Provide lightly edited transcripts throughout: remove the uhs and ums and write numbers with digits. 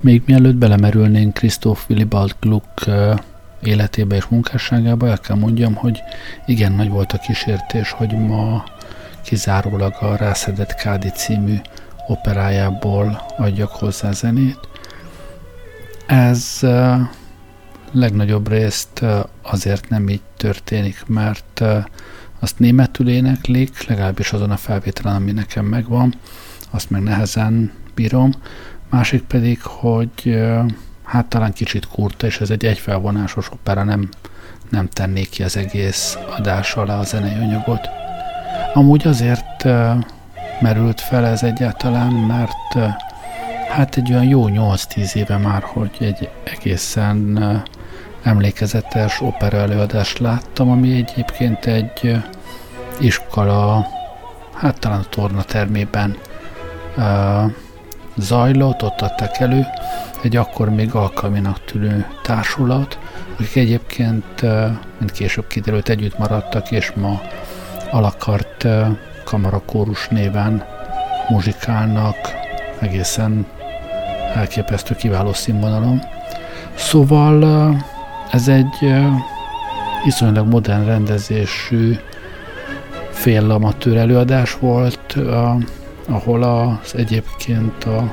Még mielőtt belemerülnénk Christoph Willibald Gluck életébe és munkásságába, el kell mondjam, hogy igen nagy volt a kísértés, hogy ma kizárólag a Rászedett Kádi című operájából adjak hozzá zenét. Ez legnagyobb részt azért nem így történik, mert azt németül éneklik, legalábbis azon a felvételen, ami nekem megvan, azt meg nehezen bírom. Másik pedig, hogy hát talán kicsit kurta, és ez egy egyfelvonásos opera, nem tennék ki az egész adás alá a zenei anyagot. Amúgy azért merült fel ez egyáltalán, mert hát egy olyan jó 8-10 éve már, hogy egy egészen emlékezetes opera előadást láttam, ami egyébként egy iskola, hát talán a torna termében zajlott, ott adták elő egy akkor még alkalminak tűnő társulat, akik egyébként, mint később kiderült, együtt maradtak, és ma Alakart kamarakórus néven muzsikálnak egészen elképesztő kiváló színvonalon. Szóval ez egy iszonylag modern rendezésű fél amatőr előadás volt, ahol az egyébként a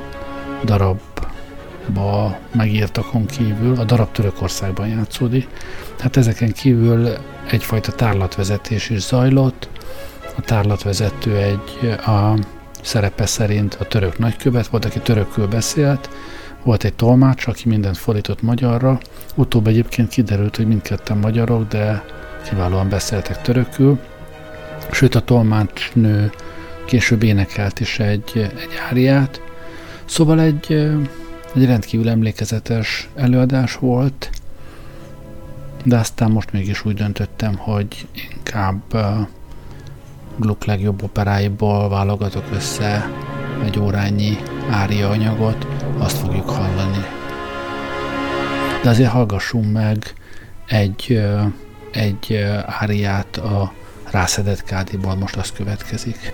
darabba megírtakon kívül, a darab Törökországban játszódik, hát ezeken kívül egyfajta tárlatvezetés is zajlott, a tárlatvezető a szerepe szerint a török nagykövet volt, aki törökül beszélt, volt egy tolmács, aki mindent fordított magyarra, utóbb egyébként kiderült, hogy mindketten magyarok, de kiválóan beszéltek törökül, sőt a tolmácsnő később énekelt is egy áriát. Szóval egy rendkívül emlékezetes előadás volt, de aztán most mégis úgy döntöttem, hogy inkább Gluck legjobb operáiból válogatok össze egy órányi ária anyagot, azt fogjuk hallani. De azért hallgassunk meg egy áriát a Rászedett Kádiból, most az következik.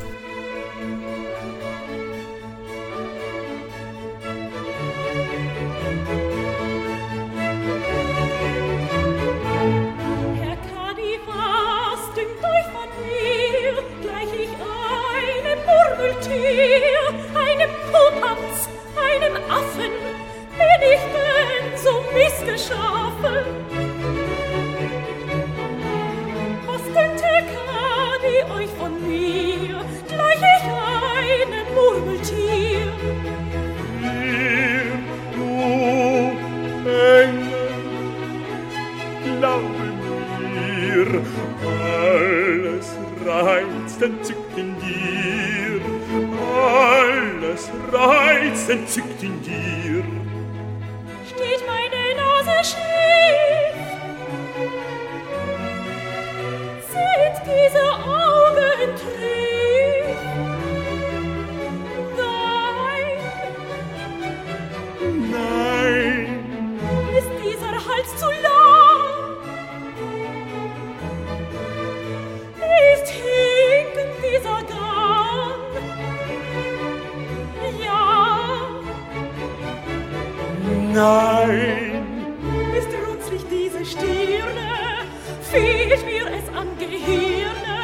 Fehlt mir es an Gehirne?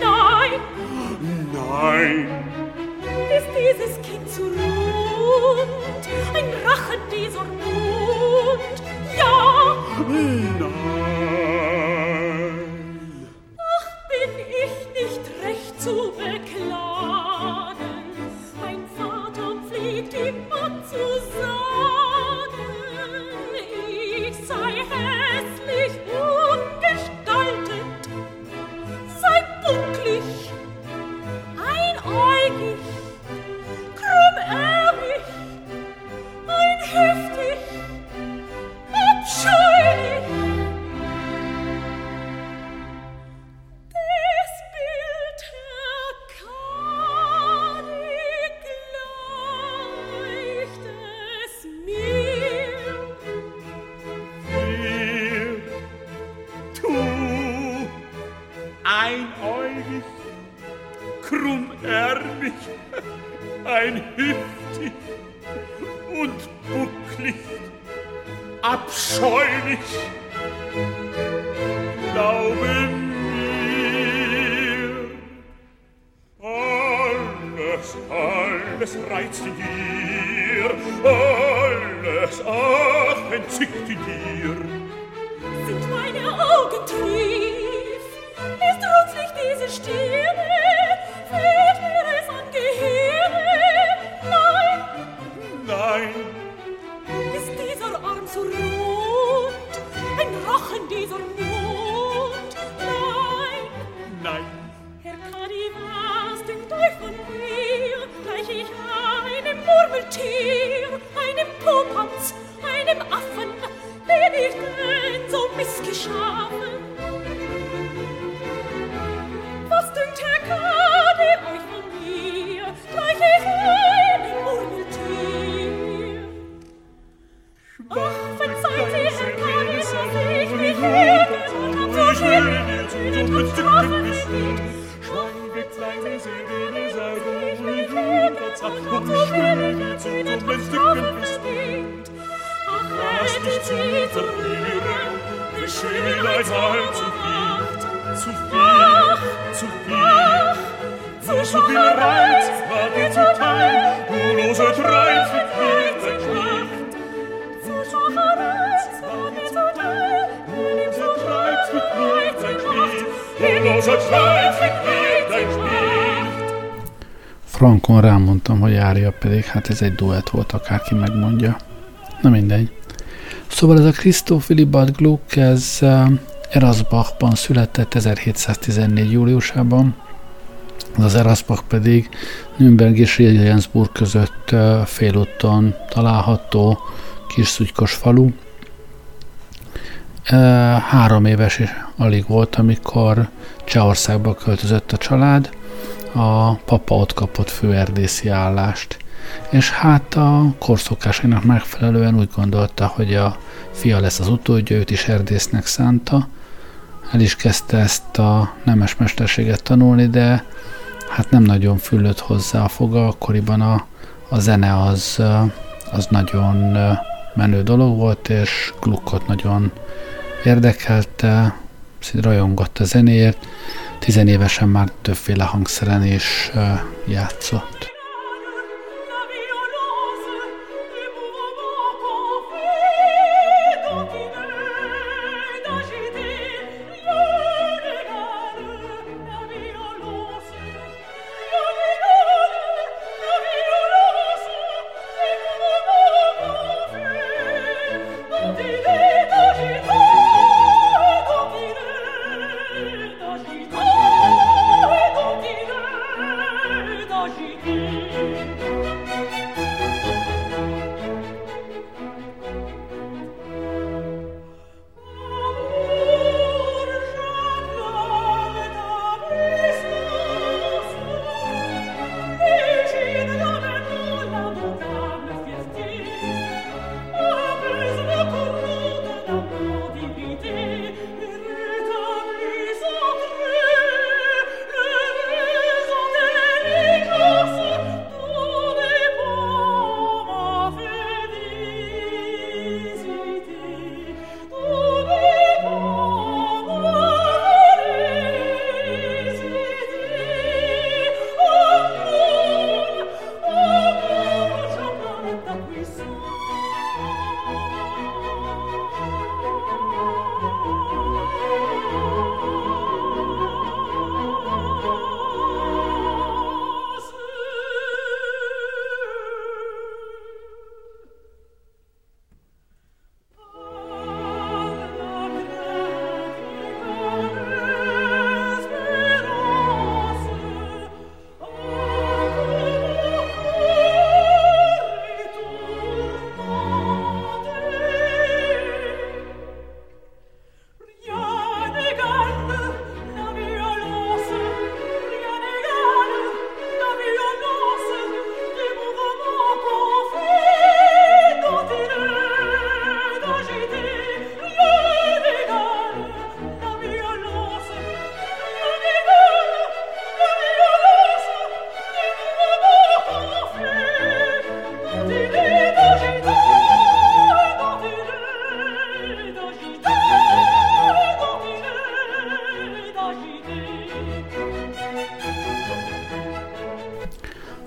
Nein! Nein! ist dieses Kind so rund, ein rachendieser Mund, ja, nein. Ach, bin ich nicht recht zu beklagen, mein Vater pflegt immer zu sagen, ich sei hässlich ungestaltet, sei bucklig, einäugig, krümärmig, einheftig, abscheulich. Des Bild Herr Kadi gleicht es mir. Mir, du, einäugig, krummärmig, einhüftig und bucklig, abscheulich, glaube mir. Alles reizt in dir, alles ach entzückt in dir. Sind meine Augen tief, ist runzlig diese Stirne, fehlt mir es an Gehirn, nein, nein. Ist dieser Arm so rund, ein Rachen dieser Mund, nein, nein. Herr Kadi, was denkt euch von mir? Gleich ich einem Murmeltier, einem Popanz, einem Affen, den ich denn so missgeschaffen. Was denkt Herr Kadi euch von mir? Gleich ich einem Murmeltier. Ach, verzeiht Sie, Herr Kadi, dass ich mich hebe, dass ich mich hebe, dass ich mich hebe. Lass dich zu verlieren, der Schönheit sei zu viel, zu viel, zu viel. Nur so viel Reiz war dir zuteil, nur lose Reiz mit mir zerschlacht. Nur so viel Reiz war dir zuteil, nur lose Reiz mit mir zerschlacht. Nur lose Reiz mit mir zerschlacht. Frankon rámondtam, hogy ária, pedig hát ez egy duett volt, akárki megmondja. Na mindegy. Szóval ez a Christoph Willibald Gluck, ez Erasbachban született 1714. júliusában, az Erasbach pedig Nürnberg és Regensburg között félúton található kis szutykos falu. 3 éves is alig volt, amikor Csehországba költözött a család, a papa ott kapott főerdészi állást. És hát a korszokásainak megfelelően úgy gondolta, hogy a fia lesz az utódja, őt is erdésznek szánta. El is kezdte ezt a nemes mesterséget tanulni, de hát nem nagyon füllött hozzá a foga, akkoriban a zene az nagyon menő dolog volt, és Gluckot nagyon érdekelte, rajongott a zenéért, 10 évesen már többféle hangszeren is játszott.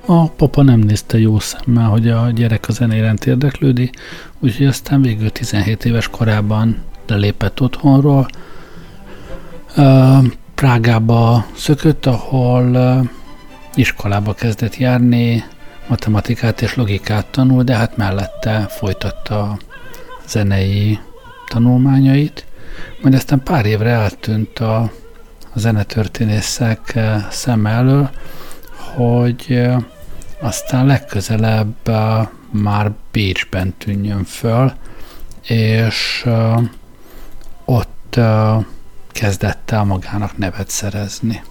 A papa nem nézte jó szemmel, hogy a gyerek a zene iránt érdeklődik, úgyhogy aztán végül 17 éves korában lelépett otthonról. Prágába szökött, ahol iskolába kezdett járni, matematikát és logikát tanul, de hát mellette folytatta zenei tanulmányait. Majd aztán pár évre eltűnt a zenetörténészek szem elől, hogy aztán legközelebb már Bécsben tűnjön föl, és ott kezdett el magának nevet szerezni.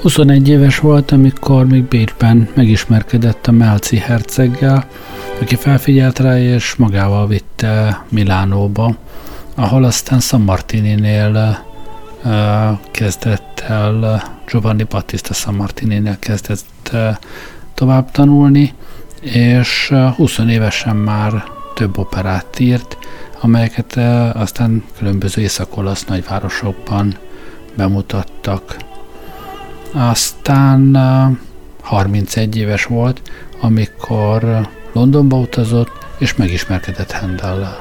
Huszonegy éves volt, amikor még Bécsben megismerkedett a Melci herceggel, aki felfigyelt rá és magával vitte Milánóba, ahol aztán Sammartininél Giovanni Battista Sammartininél kezdett tovább tanulni, és 20 évesen már több operát írt, amelyeket aztán különböző észak-olasz nagyvárosokban bemutattak. Aztán 31 éves volt, amikor Londonba utazott, és megismerkedett Händellel.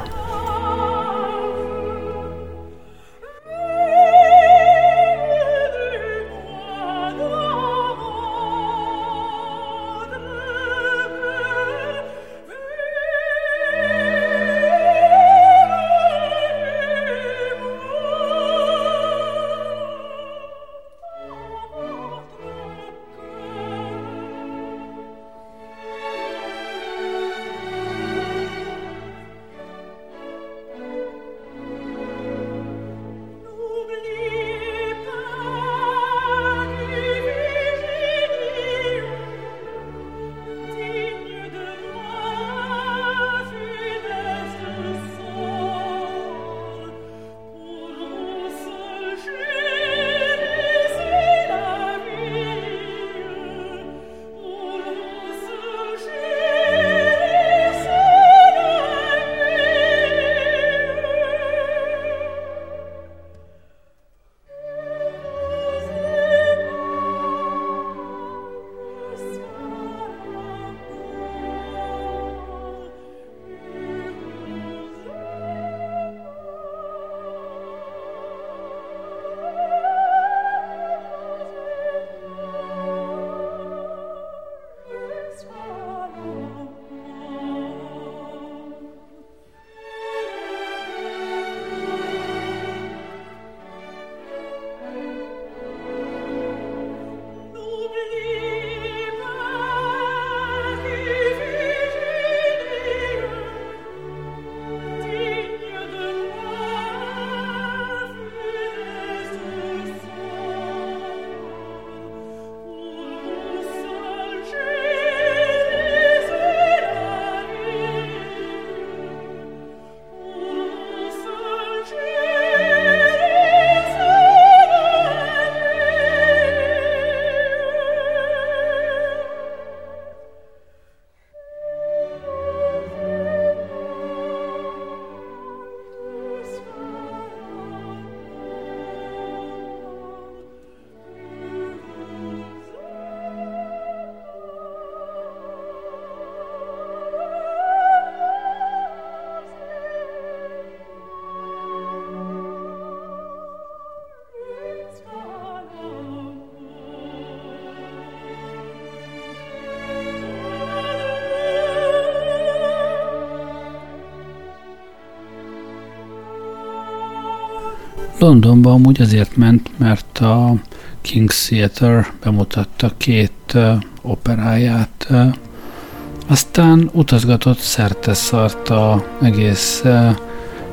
Londonba amúgy azért ment, mert a King's Theatre bemutatta két operáját, aztán utazgatott szerteszart a egész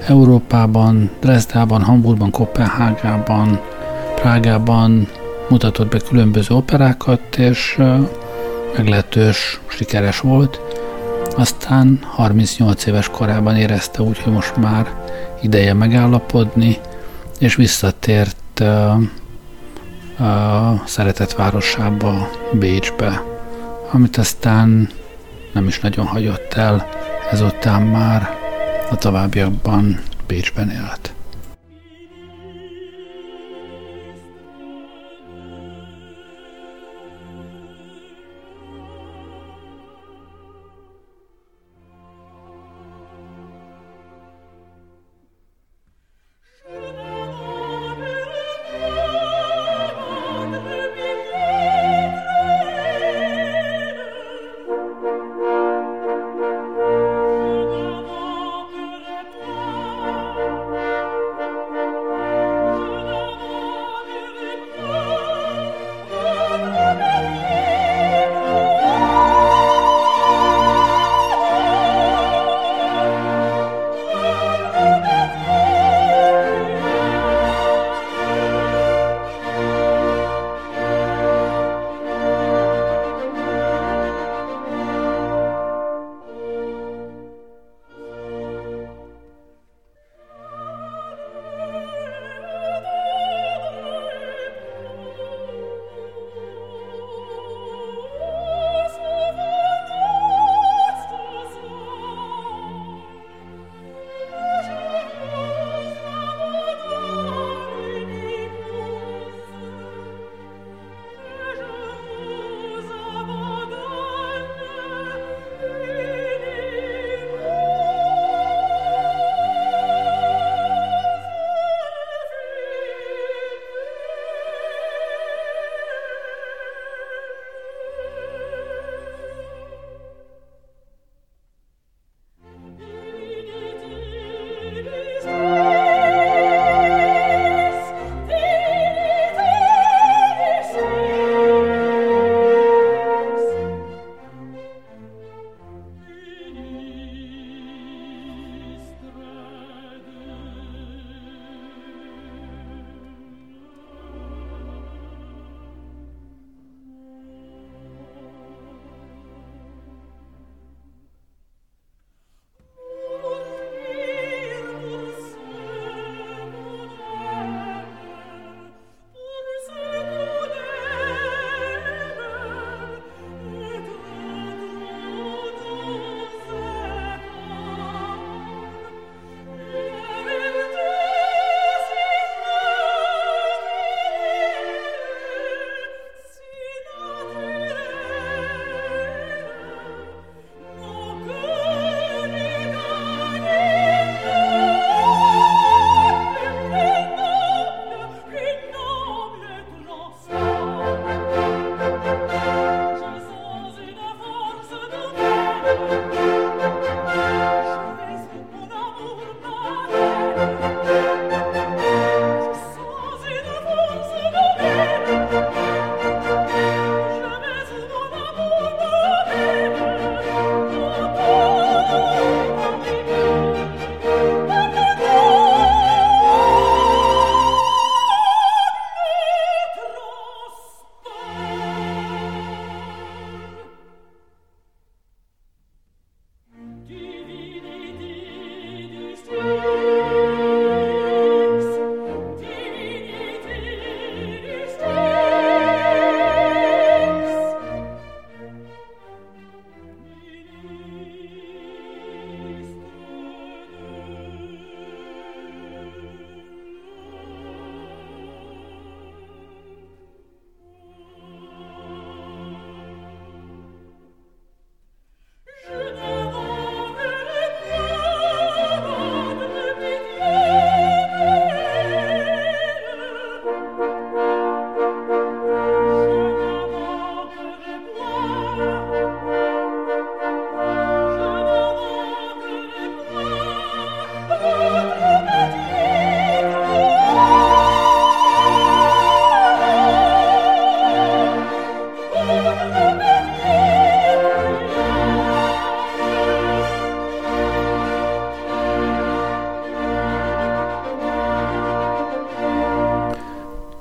Európában, Dresdában, Hamburgban, Koppenhágában, Prágában mutatott be különböző operákat, és meglehetős sikeres volt. Aztán 38 éves korában érezte úgy, hogy most már ideje megállapodni, és visszatért a szeretett városába, Bécsbe, amit aztán nem is nagyon hagyott el, ezután már a továbbiakban Bécsben élt.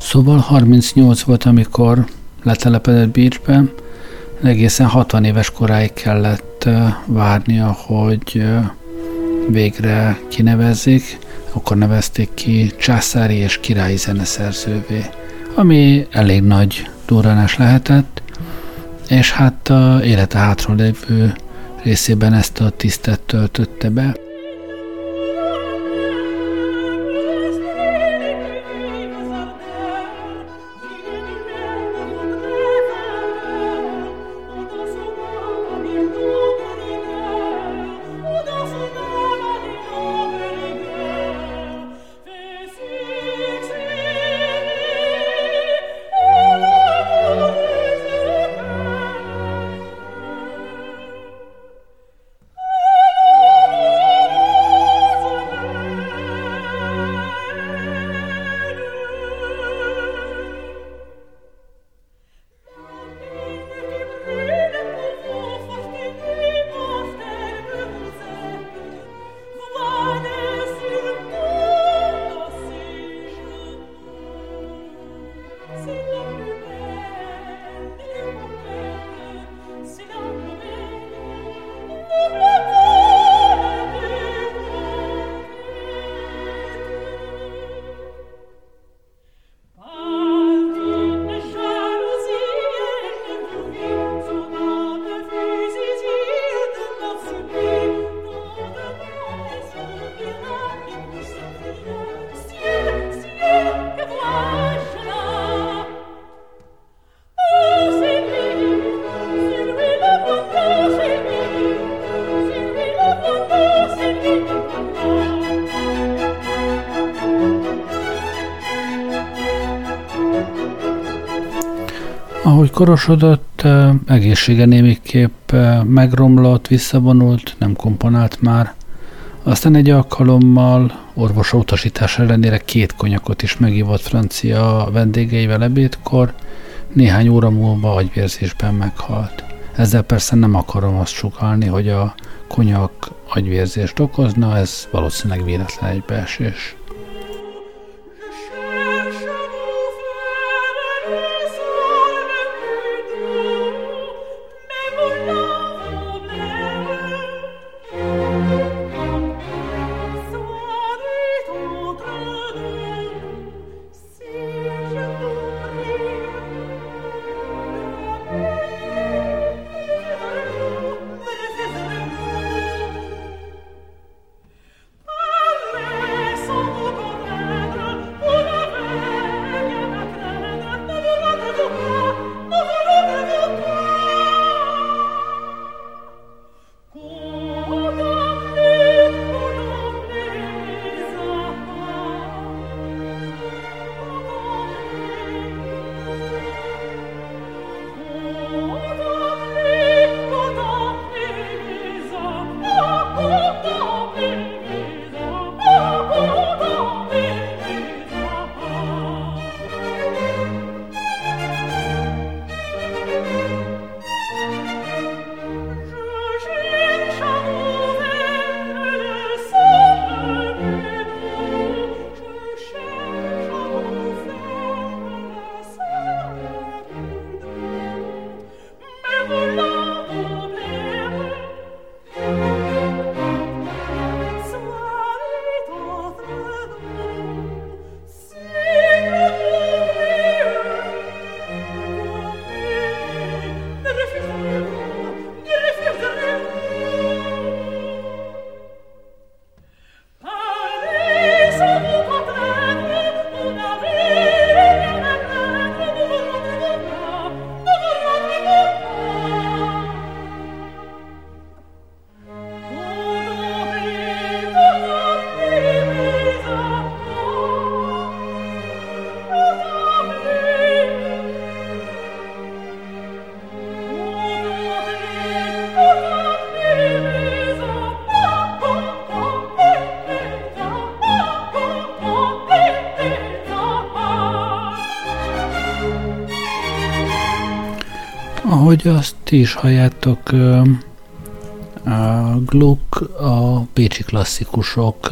Szóval 38 volt, amikor letelepedett Bécsbe, egészen 60 éves koráig kellett várnia, hogy végre kinevezzék, akkor nevezték ki császári és királyi zeneszerzővé, ami elég nagy durranás lehetett, és hát a élete hátra lévő részében ezt a tisztet töltötte be. Ahogy korosodott, egészsége némiképp megromlott, visszavonult, nem komponált már. Aztán egy alkalommal orvosa utasítás ellenére 2 konyakot is megívott francia vendégeivel ebédkor, néhány óra múlva agyvérzésben meghalt. Ezzel persze nem akarom azt sugallni, hogy a konyak agyvérzést okozna, ez valószínűleg véletlen egybeesés. Ahogy azt is halljátok, Gluck a bécsi klasszikusok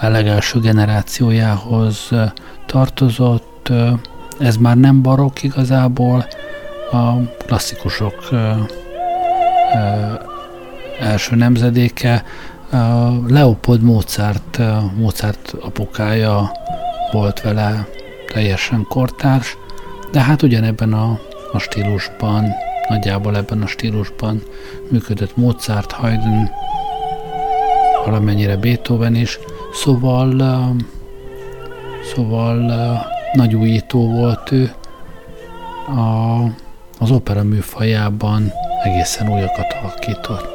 legelső generációjához tartozott, viszont ez már nem barokk igazából, a klasszikusok első nemzedéke. Leopold Mozart, Mozart apukája volt vele teljesen kortárs, de hát ugyanebben a stílusban, nagyjából ebben a stílusban működött Mozart, Haydn, valamennyire Beethoven is, szóval nagy újító volt ő, az opera műfajában egészen újakat alakított.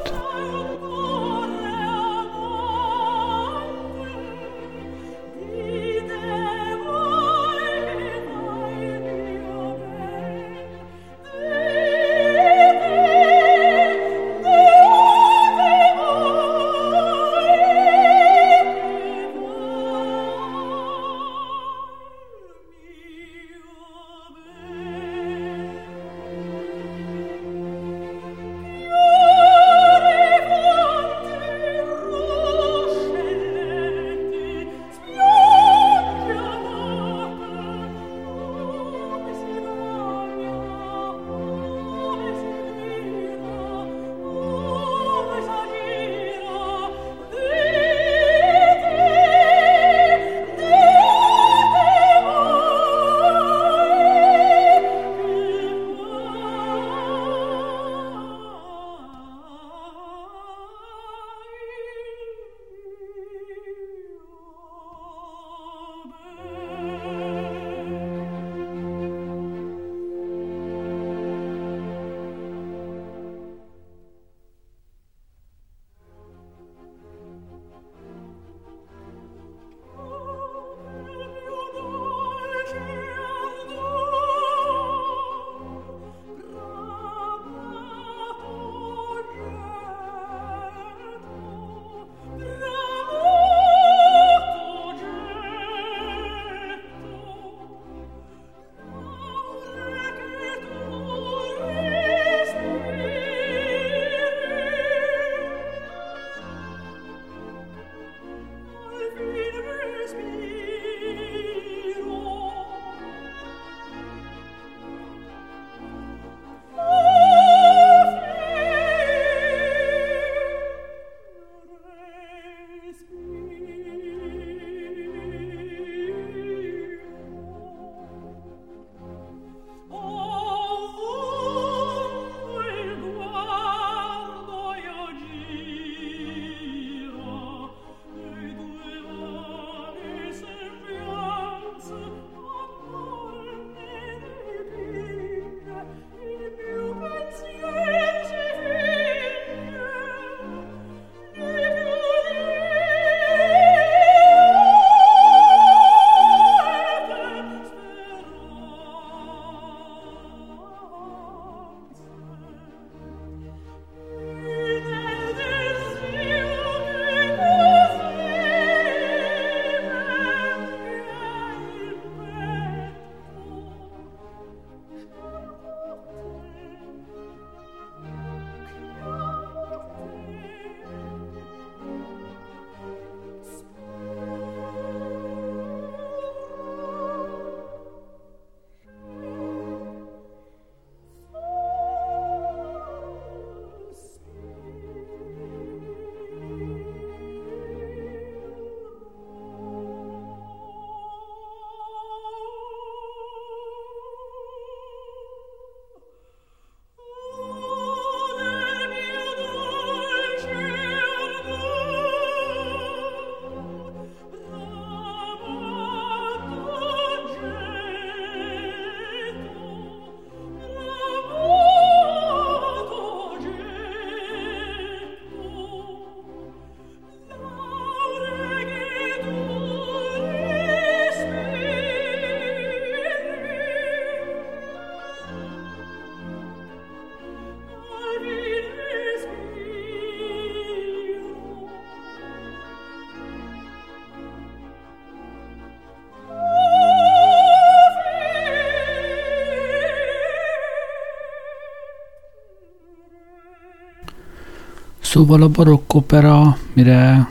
Szóval a barokk opera, mire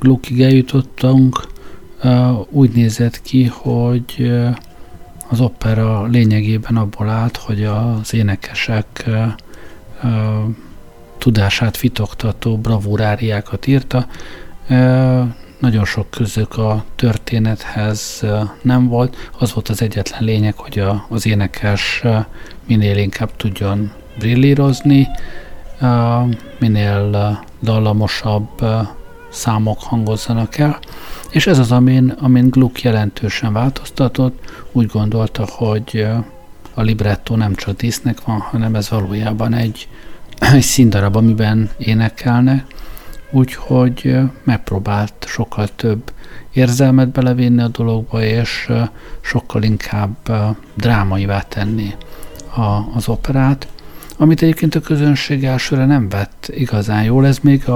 Gluckig eljutottunk, úgy nézett ki, hogy Az opera lényegében abból állt, hogy az énekesek tudását fitoktató bravúráriákat írta. Nagyon sok közük a történethez nem volt. Az volt az egyetlen lényeg, hogy az énekes minél inkább tudjon brillírozni, minél dallamosabb számok hangozzanak el. És ez az, amin Gluck jelentősen változtatott. Úgy gondolta, hogy a libretto nem csak dísznek van, hanem ez valójában egy színdarab, amiben énekelnek. Úgyhogy megpróbált sokkal több érzelmet belevinni a dologba, és sokkal inkább drámaivá tenni az operát, amit egyébként a közönség elsőre nem vett igazán jól. Ez még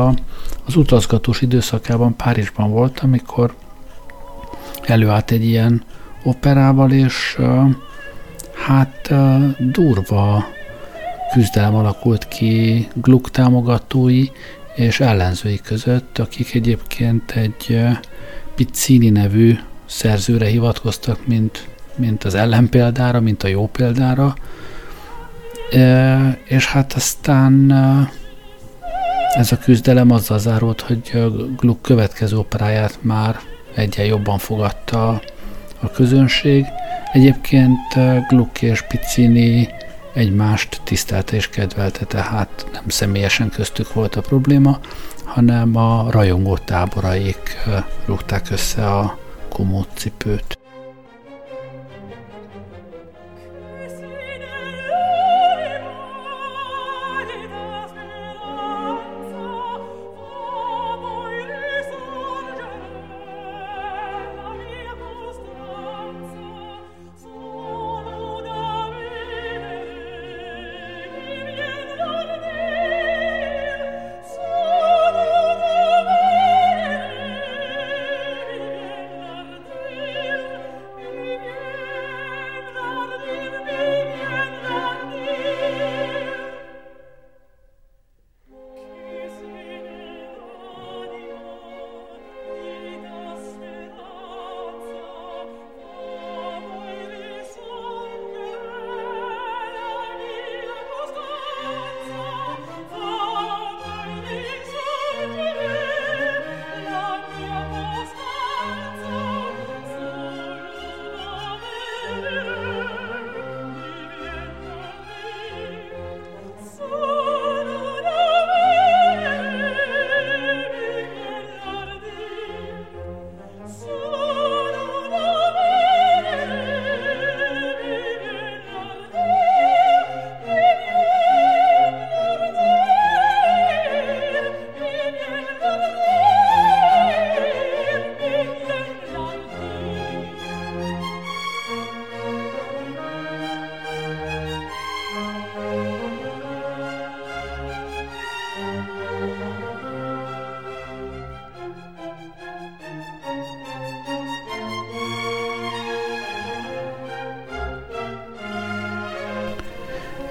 az utazgatós időszakában Párizsban volt, amikor előállt egy ilyen operával, és hát durva küzdelem alakult ki Gluck támogatói és ellenzői között, akik egyébként egy Piccini nevű szerzőre hivatkoztak, mint az ellenpéldára, mint a jó példára. És hát aztán ez a küzdelem azzal zárult, hogy Gluck következő operáját már egyen jobban fogadta a közönség. Egyébként Gluck és Piccini egymást tisztelte és kedvelte, tehát nem személyesen köztük volt a probléma, hanem a rajongó táboraik rúgták össze a komódcipőt.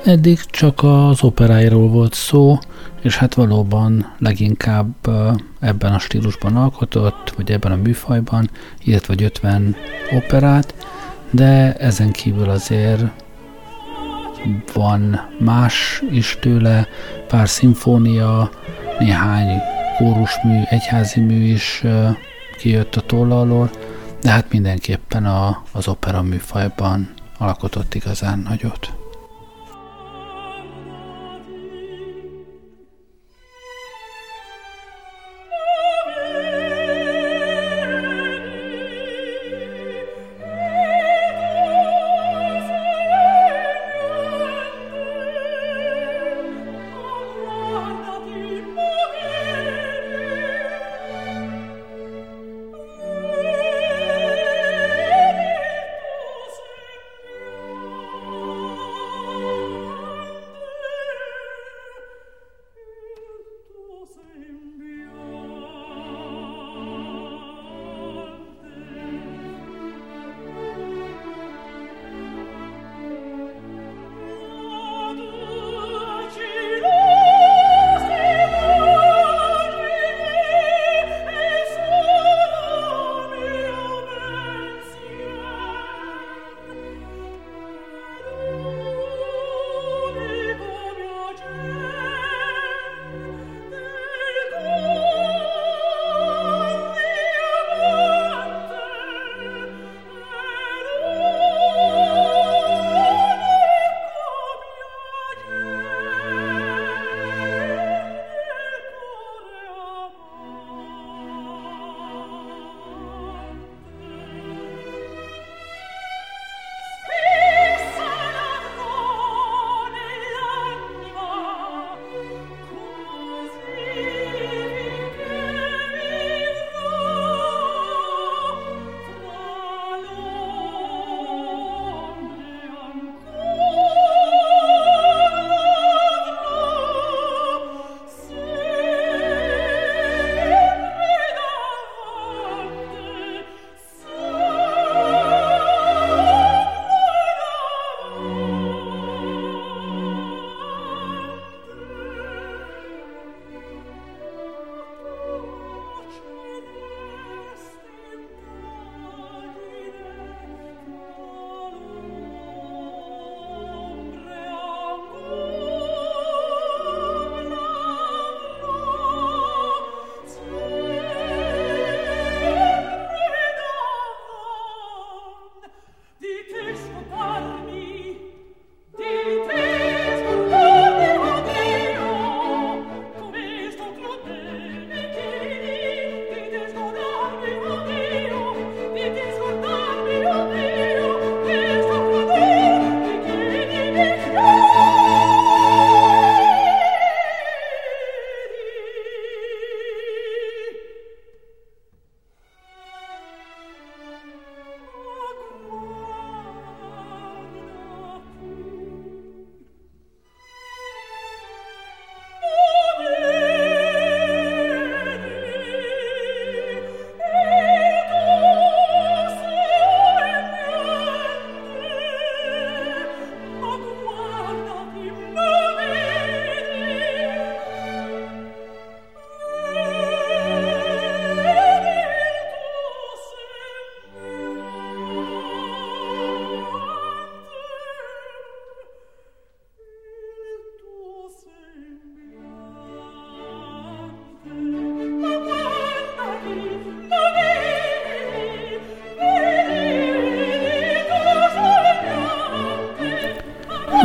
Eddig csak az operáiról volt szó, és hát valóban leginkább ebben a stílusban alkotott, vagy ebben a műfajban írt vagy 50 operát, de ezen kívül azért van más is tőle, pár szimfónia, néhány kórusmű, egyházi mű is kijött a tolla alól, de hát mindenképpen az opera műfajban alkotott igazán nagyot.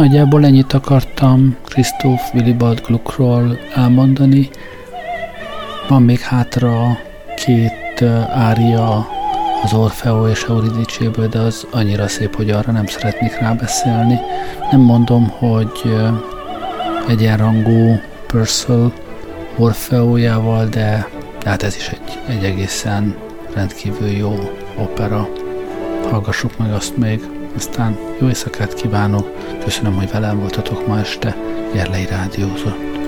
Nagyjából ennyit akartam Christoph Willibald Gluckról elmondani. Van még hátra két ária az Orfeo és Euridicéből, de az annyira szép, hogy arra nem szeretnék rábeszélni. Nem mondom, hogy egyenrangú Purcell Orfeójával, de hát ez is egy egészen rendkívül jó opera. Hallgassuk meg azt még, aztán jó éjszakát kívánok, köszönöm, hogy velem voltatok ma este, Gellei Rádiózó.